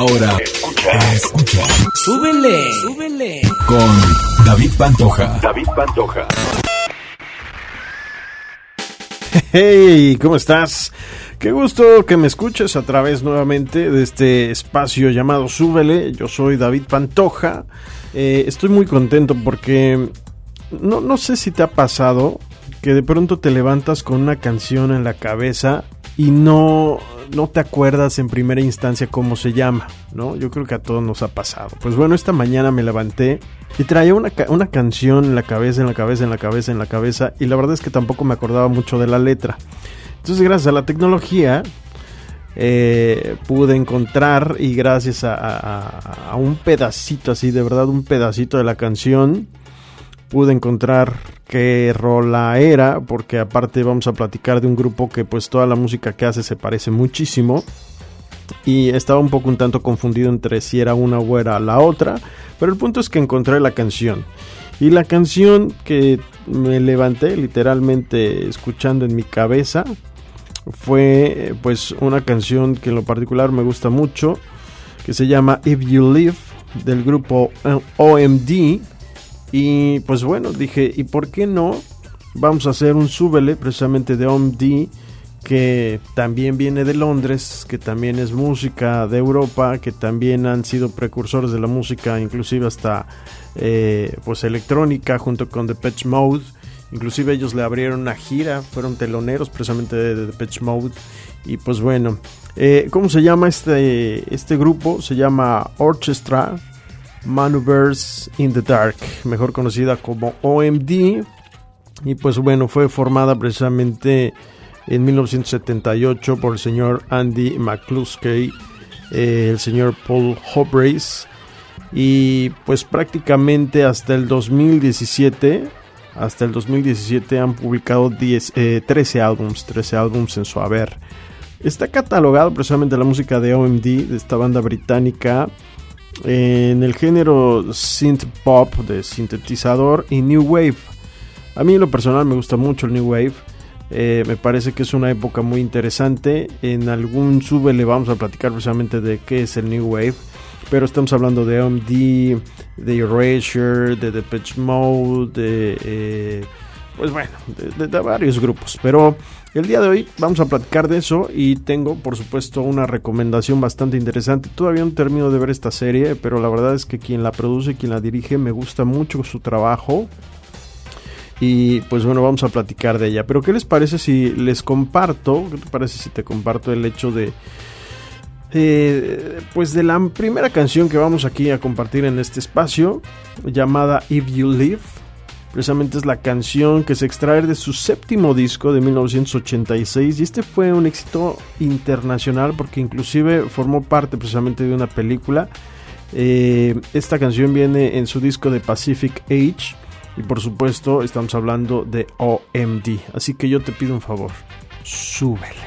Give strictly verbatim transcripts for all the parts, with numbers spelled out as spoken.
Ahora escucha, escucha. Súbele, súbele. Con David Pantoja. David Pantoja. Hey, ¿cómo estás? Qué gusto que me escuches a través nuevamente de este espacio llamado Súbele. Yo soy David Pantoja. Eh, estoy muy contento porque no, no sé si te ha pasado que de pronto te levantas con una canción en la cabeza y no, no te acuerdas en primera instancia cómo se llama, ¿no? Yo creo que a todos nos ha pasado. Pues bueno, esta mañana me levanté y traía una, una canción en la cabeza, en la cabeza, en la cabeza, en la cabeza, y la verdad es que tampoco me acordaba mucho de la letra. Entonces, gracias a la tecnología, eh, pude encontrar, y gracias a, a, a un pedacito así, de verdad, un pedacito de la canción, pude encontrar qué rola era, porque aparte vamos a platicar de un grupo que pues toda la música que hace se parece muchísimo, y estaba un poco un tanto confundido entre si era una o era la otra, pero el punto es que encontré la canción, y la canción que me levanté literalmente escuchando en mi cabeza fue pues una canción que en lo particular me gusta mucho, que se llama If You Live, del grupo O M D. Y pues bueno, dije, ¿y por qué no? Vamos a hacer un súbele precisamente de O M D, que también viene de Londres, que también es música de Europa, que también han sido precursores de la música, inclusive hasta eh, pues electrónica, junto con Depeche Mode. Inclusive ellos le abrieron una gira, fueron teloneros precisamente de Depeche Mode. Y pues bueno, eh, ¿cómo se llama este, este grupo? Se llama Orchestra Maneuvers in the Dark, mejor conocida como O M D, y pues bueno, fue formada precisamente en mil novecientos setenta y ocho por el señor Andy McCluskey, eh, el señor Paul Hobrace, y pues prácticamente hasta el dos mil diecisiete, hasta el dos mil diecisiete han publicado diez, eh, trece álbums, trece álbums en su haber. Está catalogado precisamente la música de O M D, de esta banda británica, en el género synth pop, de sintetizador y new wave. A mí en lo personal me gusta mucho el new wave, eh, me parece que es una época muy interesante. En algún sube le vamos a platicar precisamente de qué es el new wave, pero estamos hablando de O M D, de Erasure, de Depeche Mode, de, eh, pues bueno, de, de, de varios grupos, pero el día de hoy vamos a platicar de eso, y tengo por supuesto una recomendación bastante interesante. Todavía no termino de ver esta serie, pero la verdad es que quien la produce, quien la dirige, me gusta mucho su trabajo, y pues bueno, vamos a platicar de ella. Pero ¿qué les parece si les comparto, qué te parece si te comparto el hecho de, eh, pues de la primera canción que vamos aquí a compartir en este espacio, llamada If You Live? Precisamente es la canción que se extrae de su séptimo disco de mil novecientos ochenta y seis, y este fue un éxito internacional porque inclusive formó parte precisamente de una película. Eh, esta canción viene en su disco de Pacific Age, y por supuesto estamos hablando de O M D, así que yo te pido un favor, súbele.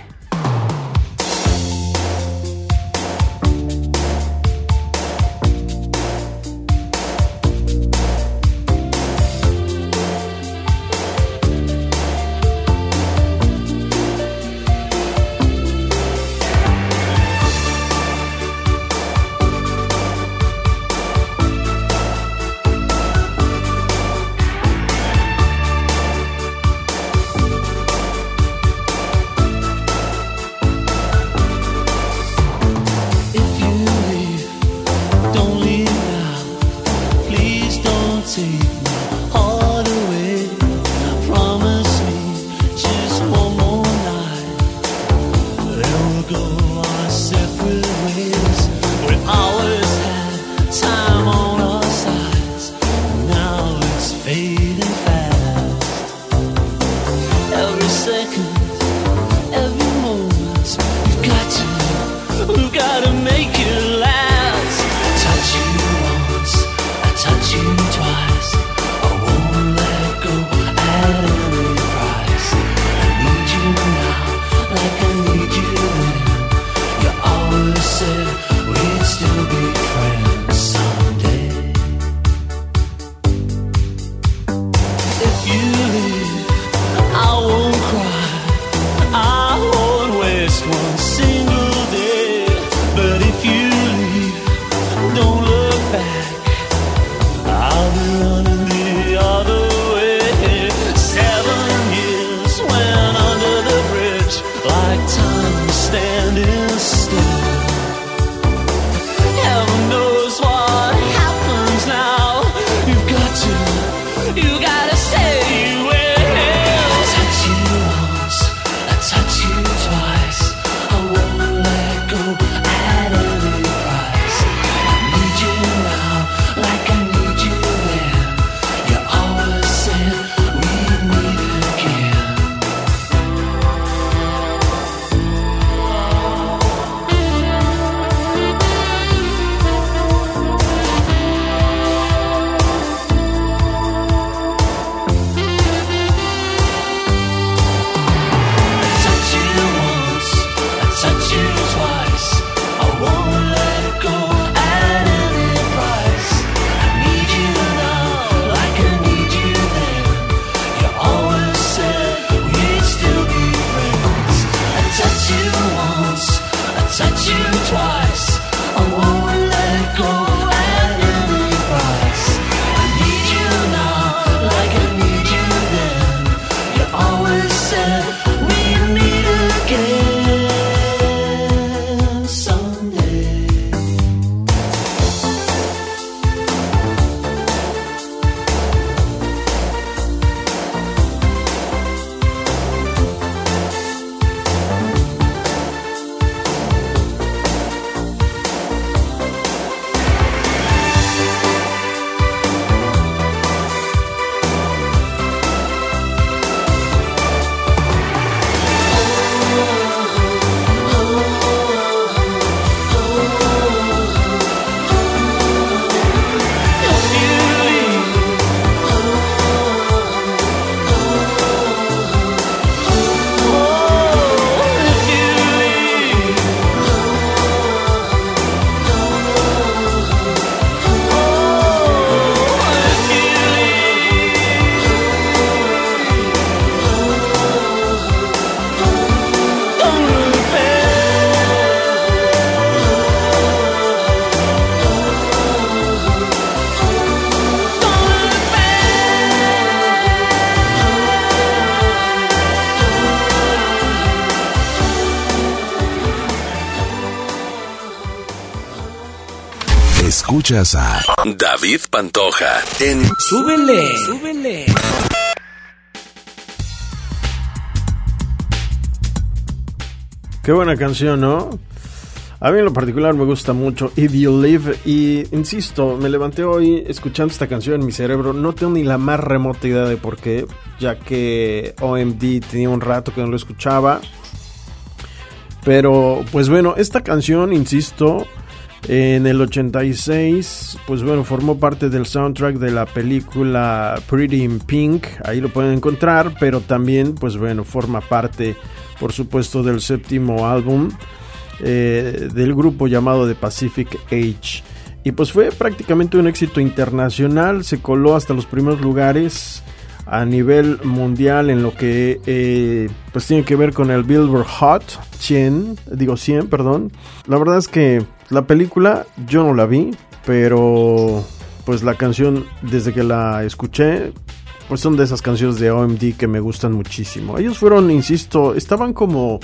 If you Escuchas a David Pantoja en Súbele, Súbele. Qué buena canción, ¿no? A mí en lo particular me gusta mucho If You Live. Y insisto, me levanté hoy escuchando esta canción en mi cerebro. No tengo ni la más remota idea de por qué, ya que O M D tenía un rato que no lo escuchaba. Pero pues bueno, esta canción, insisto, en el ochenta y seis, pues bueno, formó parte del soundtrack de la película Pretty in Pink, ahí lo pueden encontrar, pero también, pues bueno, forma parte, por supuesto, del séptimo álbum eh, del grupo llamado The Pacific Age. Y pues fue prácticamente un éxito internacional, se coló hasta los primeros lugares a nivel mundial en lo que eh, pues tiene que ver con el Billboard Hot cien, digo cien, perdón. La verdad es que la película yo no la vi, pero pues la canción, desde que la escuché, pues son de esas canciones de O M D que me gustan muchísimo. Ellos fueron, insisto, estaban como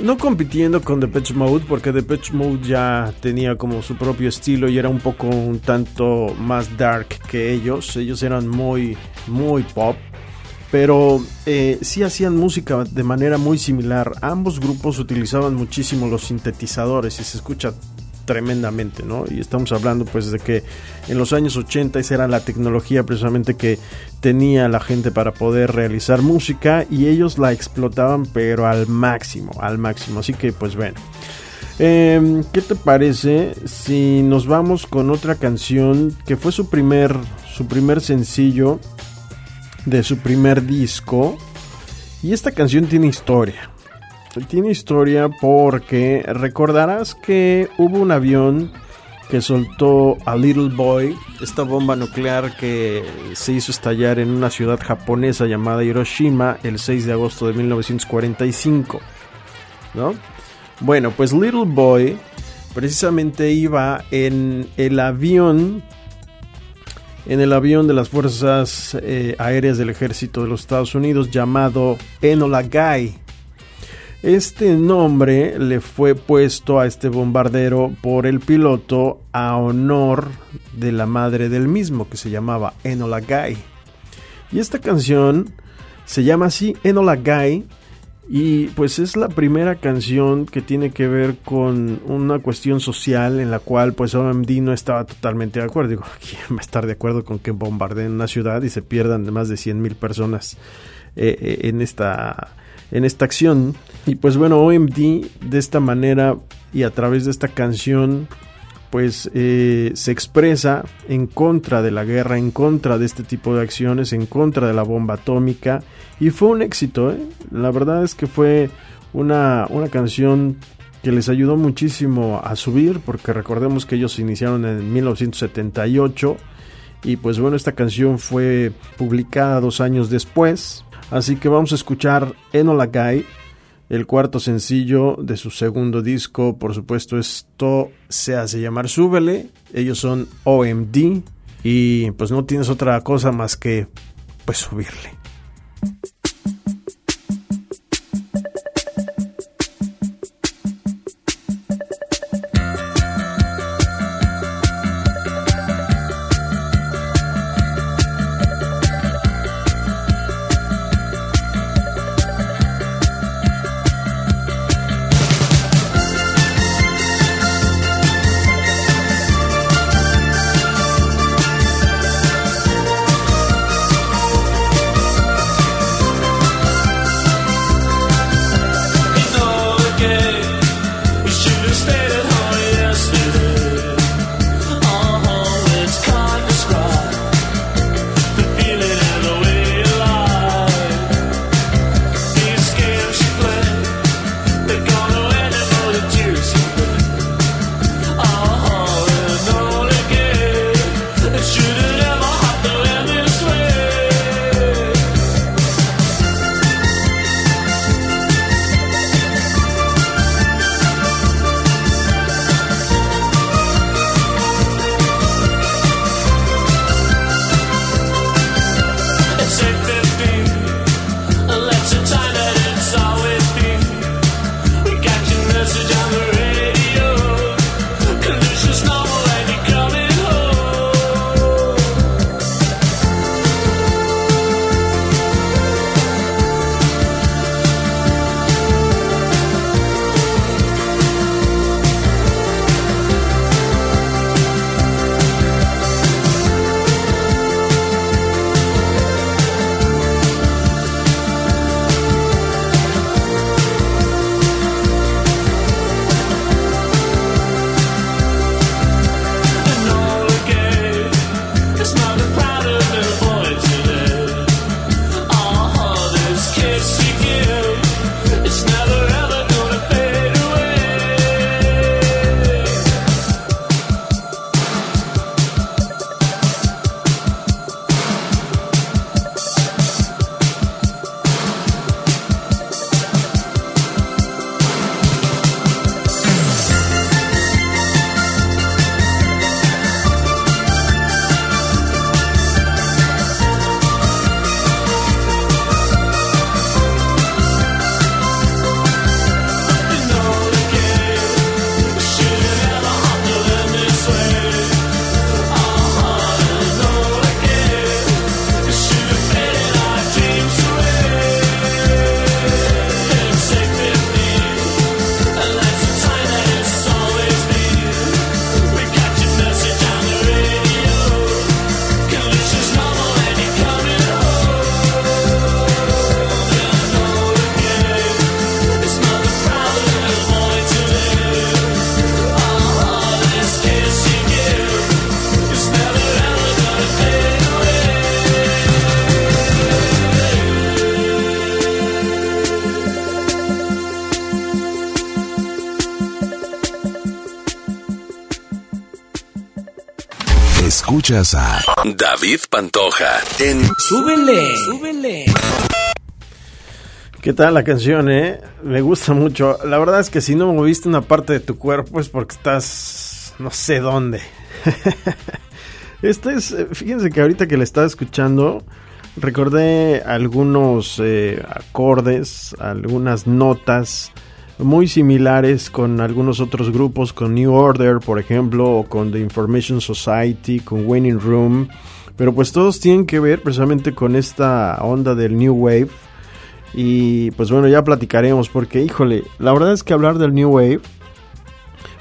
no compitiendo con Depeche Mode, porque Depeche Mode ya tenía como su propio estilo y era un poco un tanto más dark que ellos. Ellos eran muy, muy pop, pero eh, sí hacían música de manera muy similar. Ambos grupos utilizaban muchísimo los sintetizadores y se escucha tremendamente, ¿no? Y estamos hablando pues de que en los años ochenta esa era la tecnología precisamente que tenía la gente para poder realizar música, y ellos la explotaban pero al máximo, al máximo. Así que pues bueno, eh, ¿qué te parece si nos vamos con otra canción que fue su primer, su primer sencillo de su primer disco? Y esta canción tiene historia. Tiene historia porque recordarás que hubo un avión que soltó a Little Boy, esta bomba nuclear que se hizo estallar en una ciudad japonesa llamada Hiroshima el seis de agosto de mil novecientos cuarenta y cinco, ¿no? Bueno, pues Little Boy precisamente iba en el avión en el avión de las fuerzas eh, aéreas del ejército de los Estados Unidos llamado Enola Gay. Este nombre le fue puesto a este bombardero por el piloto a honor de la madre del mismo, que se llamaba Enola Gay. Y esta canción se llama así, Enola Gay, y pues es la primera canción que tiene que ver con una cuestión social en la cual pues O M D no estaba totalmente de acuerdo. Digo, ¿quién va a estar de acuerdo con que bombardeen una ciudad y se pierdan más de cien mil personas eh, en esta... en esta acción? Y pues bueno, O M D de esta manera y a través de esta canción pues eh, se expresa en contra de la guerra, en contra de este tipo de acciones, en contra de la bomba atómica, y fue un éxito, ¿eh? La verdad es que fue una, una canción que les ayudó muchísimo a subir, porque recordemos que ellos iniciaron en mil novecientos setenta y ocho y pues bueno, esta canción fue publicada dos años después. Así que vamos a escuchar Enola Gay El cuarto sencillo de su segundo disco, por supuesto, esto se hace llamar Súbele. Ellos son O M D y pues no tienes otra cosa más que pues subirle. A David Pantoja en Súbele, Súbele. ¿Qué tal la canción, eh? Me gusta mucho. La verdad es que si no moviste una parte de tu cuerpo es porque estás no sé dónde. Esta es, fíjense que ahorita que la estaba escuchando recordé algunos eh, acordes, algunas notas muy similares con algunos otros grupos, con New Order, por ejemplo, o con The Information Society, con Winning Room, pero pues todos tienen que ver precisamente con esta onda del New Wave, y pues bueno, ya platicaremos, porque híjole, la verdad es que hablar del New Wave,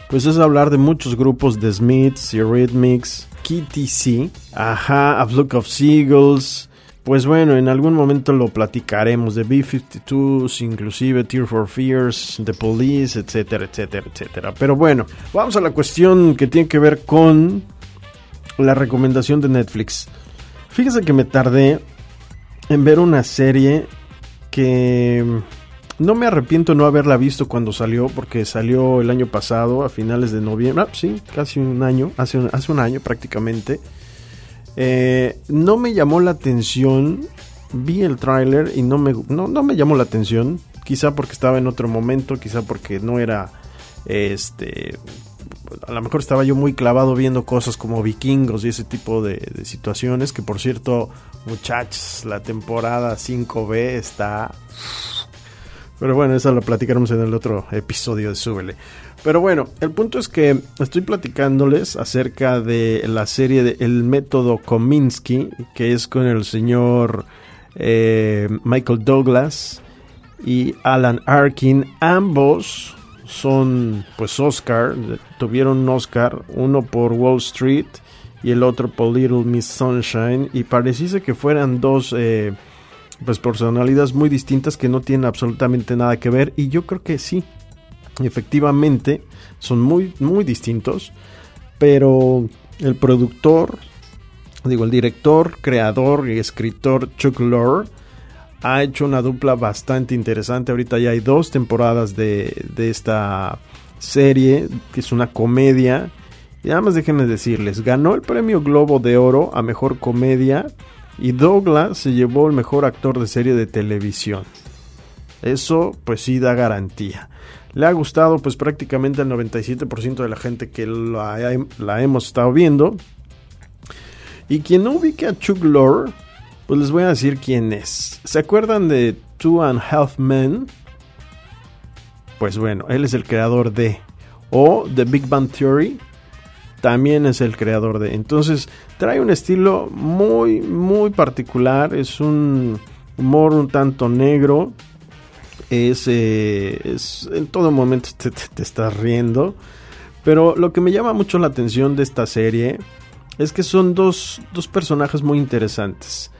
pues es hablar de muchos grupos, de Smiths, Eurythmics, K T C, Ajá, A Flock of Seagulls. Pues bueno, en algún momento lo platicaremos, de B cincuenta y dos, inclusive Tear for Fears, The Police, etcétera, etcétera, etcétera. Pero bueno, vamos a la cuestión que tiene que ver con la recomendación de Netflix. Fíjense que me tardé en ver una serie que no me arrepiento no haberla visto cuando salió, porque salió el año pasado, a finales de noviembre, ah, sí, casi un año, hace un, hace un año prácticamente. Eh, no me llamó la atención, vi el tráiler y no me, no, no me llamó la atención, quizá porque estaba en otro momento, quizá porque no era, este, a lo mejor estaba yo muy clavado viendo cosas como Vikingos y ese tipo de, de situaciones, que por cierto, muchachos, la temporada cinco B está... Pero bueno, eso lo platicaremos en el otro episodio de Súbele. Pero bueno, el punto es que estoy platicándoles acerca de la serie de El Método Kominsky, que es con el señor eh, Michael Douglas y Alan Arkin. Ambos son, pues, Oscar, tuvieron un Oscar, uno por Wall Street y el otro por Little Miss Sunshine, y pareciese que fueran dos... Eh, pues personalidades muy distintas que no tienen absolutamente nada que ver, y yo creo que sí, efectivamente son muy muy distintos, pero el productor, digo el director, creador y escritor Chuck Lorre ha hecho una dupla bastante interesante. Ahorita ya hay dos temporadas de, de esta serie, que es una comedia, y nada más déjenme decirles, ganó el premio Globo de Oro a Mejor Comedia, y Douglas se llevó el mejor actor de serie de televisión. Eso pues sí da garantía. Le ha gustado pues prácticamente al noventa y siete por ciento de la gente que la, la hemos estado viendo. Y quien no ubique a Chuck Lorre, pues les voy a decir quién es. ¿Se acuerdan de Two and Half Men? Pues bueno, él es el creador de... O The Big Bang Theory... También es el creador de... Entonces trae un estilo muy, muy particular. Es un humor un tanto negro. Es, eh, es en todo momento te, te, te estás riendo. Pero lo que me llama mucho la atención de esta serie es que son dos, dos personajes muy interesantes.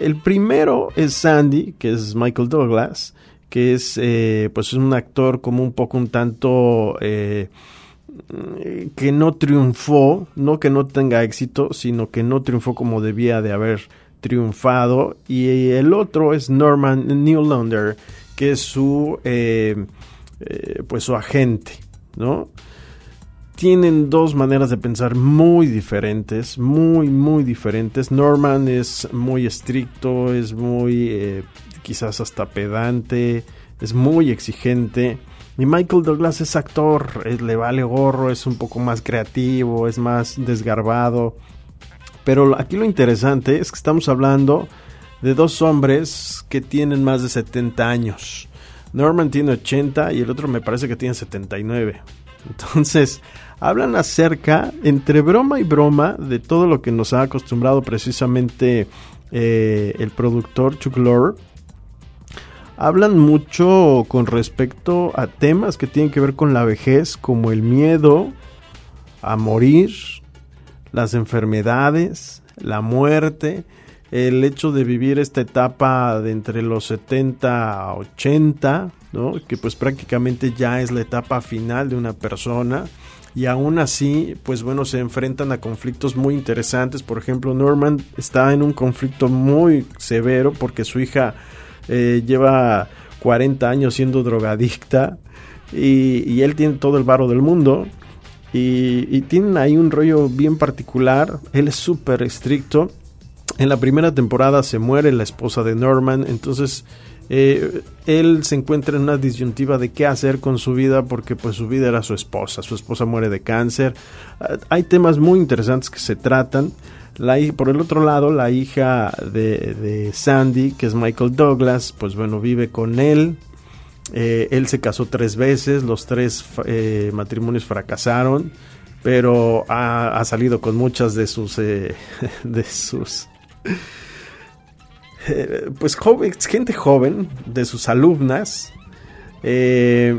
El primero es Sandy, que es Michael Douglas, que es eh, pues un actor como un poco un tanto... Eh, que no triunfó, no que no tenga éxito, sino que no triunfó como debía de haber triunfado. Y el otro es Norman Newlander, que es su eh, eh, pues su agente, ¿no? Tienen dos maneras de pensar muy diferentes, muy muy diferentes. Norman es muy estricto, es muy eh, quizás hasta pedante, es muy exigente. Y Michael Douglas es actor, es, le vale gorro, es un poco más creativo, es más desgarbado. Pero aquí lo interesante es que estamos hablando de dos hombres que tienen más de setenta años. Norman tiene ochenta y el otro me parece que tiene setenta y nueve. Entonces, hablan acerca, entre broma y broma, de todo lo que nos ha acostumbrado precisamente eh, el productor Chuck Lorre. Hablan mucho con respecto a temas que tienen que ver con la vejez, como el miedo a morir, las enfermedades, la muerte, el hecho de vivir esta etapa de entre los setenta a ochenta, ¿no? Que pues prácticamente ya es la etapa final de una persona, y aún así, pues bueno, se enfrentan a conflictos muy interesantes. Por ejemplo, Norman está en un conflicto muy severo porque su hija... Eh, lleva cuarenta años siendo drogadicta y, y él tiene todo el varo del mundo y, y tienen ahí un rollo bien particular. Él es súper estricto. En la primera temporada se muere la esposa de Norman, entonces eh, él se encuentra en una disyuntiva de qué hacer con su vida, porque pues su vida era su esposa, su esposa muere de cáncer. Uh, hay temas muy interesantes que se tratan. La, por el otro lado, la hija de, de Sandy, que es Michael Douglas, pues bueno, vive con él. Eh, él se casó tres veces, los tres eh, matrimonios fracasaron, pero ha, ha salido con muchas de sus... Eh, de sus eh, pues joven, gente joven, de sus alumnas, eh,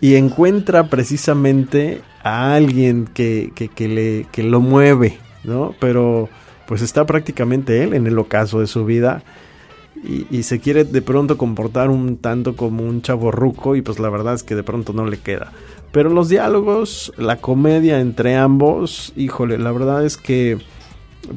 y encuentra precisamente a alguien que, que, que, le, que lo mueve, ¿no? Pero pues está prácticamente él en el ocaso de su vida y, y se quiere de pronto comportar un tanto como un chavorruco, y pues la verdad es que de pronto no le queda. Pero los diálogos, la comedia entre ambos, híjole, la verdad es que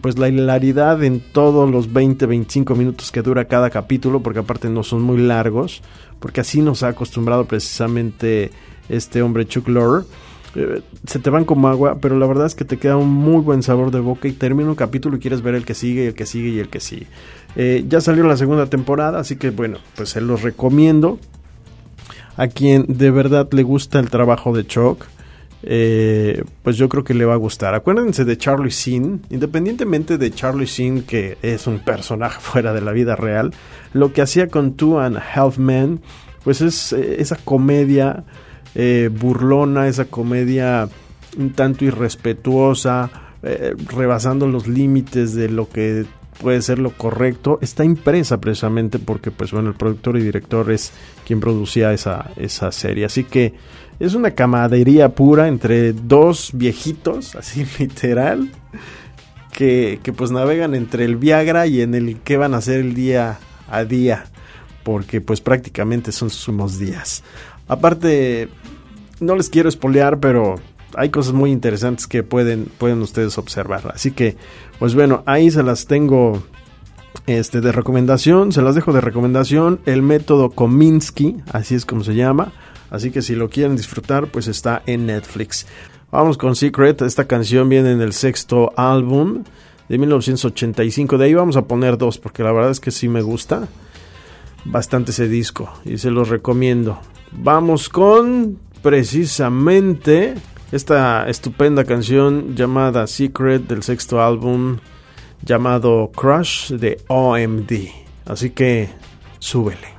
pues la hilaridad en todos los veinte, veinticinco minutos que dura cada capítulo, porque aparte no son muy largos, porque así nos ha acostumbrado precisamente este hombre Chuck Lorre. Se te van como agua, pero la verdad es que te queda un muy buen sabor de boca y termina un capítulo y quieres ver el que sigue, el que sigue y el que sigue. Eh, ya salió la segunda temporada, así que bueno, pues se los recomiendo. a quien de verdad le gusta el trabajo de Chuck, eh, pues yo creo que le va a gustar. Acuérdense de Charlie Sheen, independientemente de Charlie Sheen, que es un personaje fuera de la vida real, lo que hacía con Two and Half Men, pues es eh, esa comedia eh, burlona, esa comedia un tanto irrespetuosa, eh, rebasando los límites de lo que puede ser lo correcto. Está impresa precisamente porque, pues bueno, el productor y director es quien producía esa, esa serie, así que es una camaradería pura entre dos viejitos, así literal, que, que pues navegan entre el Viagra y en el que van a hacer el día a día, porque pues prácticamente son sus últimos días. Aparte, no les quiero espolear, pero hay cosas muy interesantes que pueden, pueden ustedes observar. Así que, pues bueno, ahí se las tengo este, de recomendación. Se las dejo de recomendación. El método Kominsky, así es como se llama. Así que si lo quieren disfrutar, pues está en Netflix. Vamos con Secret. Esta canción viene en el sexto álbum de mil novecientos ochenta y cinco. De ahí vamos a poner dos, porque la verdad es que sí me gusta bastante ese disco y se los recomiendo. Vamos con, precisamente, esta estupenda canción llamada Secret del sexto álbum llamado Crush de O M D. Así que súbele.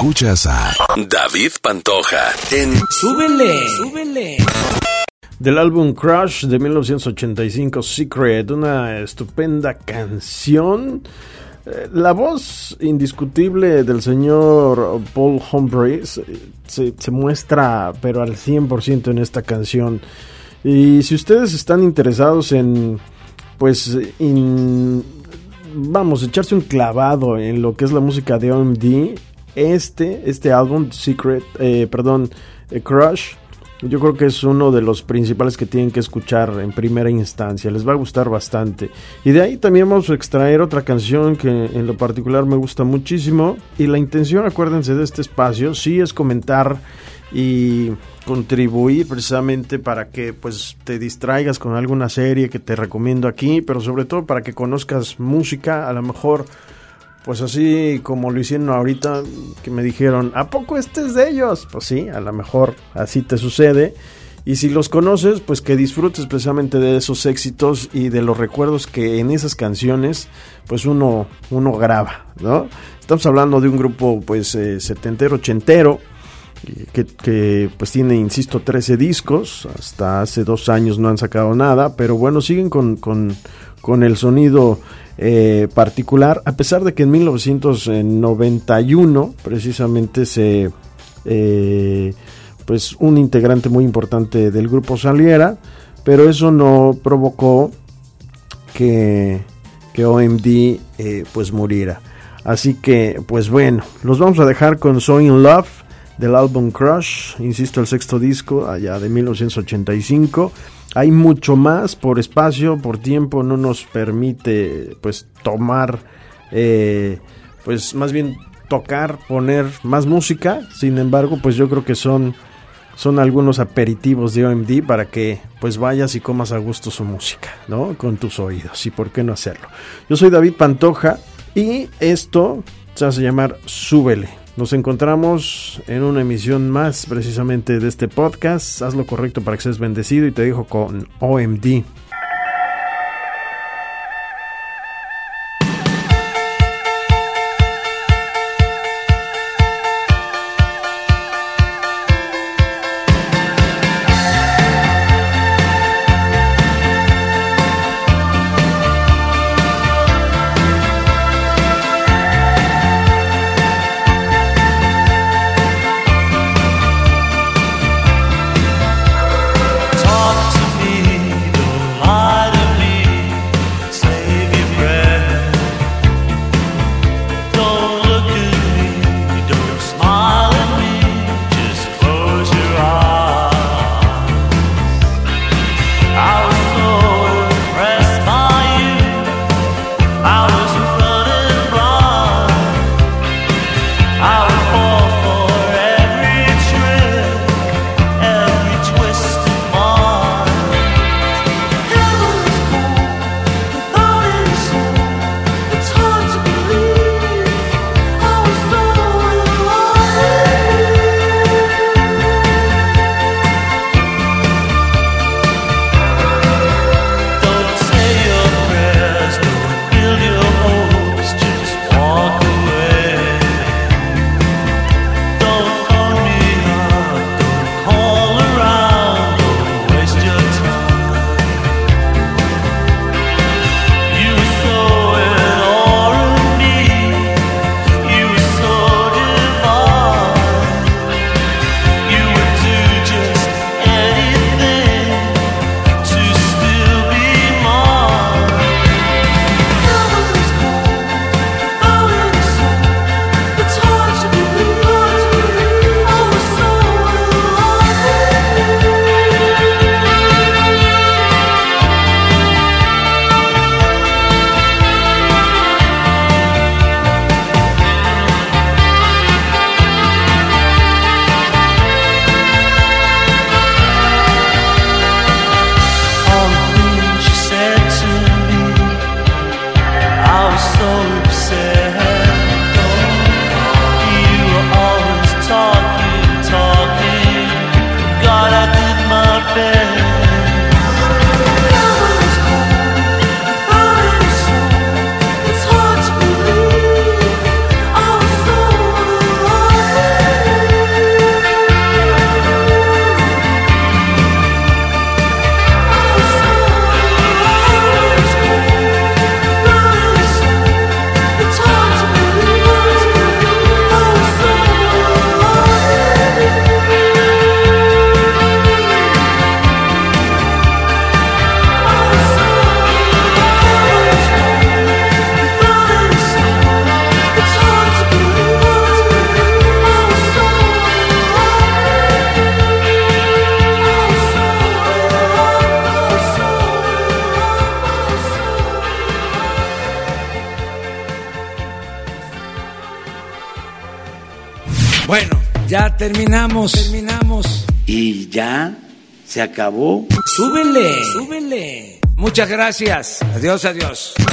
Escuchas a David Pantoja en Súbele, Súbele. Del álbum Crush de mil novecientos ochenta y cinco, Secret, una estupenda canción. La voz indiscutible del señor Paul Humphries se, se muestra pero al cien por ciento en esta canción. Y si ustedes están interesados en, pues, in, vamos, echarse un clavado en lo que es la música de O M D, este, este álbum, Secret, eh, perdón, eh, Crush, yo creo que es uno de los principales que tienen que escuchar en primera instancia. Les va a gustar bastante. Y de ahí también vamos a extraer otra canción que en lo particular me gusta muchísimo. Y la intención, acuérdense, de este espacio, sí es comentar y contribuir precisamente para que, pues, te distraigas con alguna serie que te recomiendo aquí. Pero sobre todo para que conozcas música, a lo mejor... Pues así como lo hicieron ahorita, que me dijeron, ¿a poco este es de ellos? Pues sí, a lo mejor así te sucede. Y si los conoces, pues que disfrutes precisamente de esos éxitos y de los recuerdos que en esas canciones, pues uno, uno graba, ¿no? Estamos hablando de un grupo, pues, eh, setentero, ochentero, que, que pues tiene, insisto, trece discos. Hasta hace dos años no han sacado nada, pero bueno, siguen con, con, con el sonido... Eh, particular, a pesar de que en mil novecientos noventa y uno precisamente se eh, pues un integrante muy importante del grupo saliera, pero eso no provocó que, que O M D eh, pues muriera. Así que, pues bueno, los vamos a dejar con Soy in Love del álbum Crush, insisto, el sexto disco allá de mil novecientos ochenta y cinco. Hay mucho más, por espacio, por tiempo, no nos permite, pues, tomar, eh, pues, más bien tocar, poner más música. Sin embargo, pues yo creo que son, son algunos aperitivos de O M D para que, pues, vayas y comas a gusto su música, ¿no? Con tus oídos, y por qué no hacerlo. Yo soy David Pantoja y esto se hace llamar Súbele. Nos encontramos en una emisión más precisamente de este podcast. Haz lo correcto para que seas bendecido y te dejo con O M D. Bueno, ya terminamos. Terminamos. Y ya se acabó. Súbele, súbele. Muchas gracias. Adiós, adiós.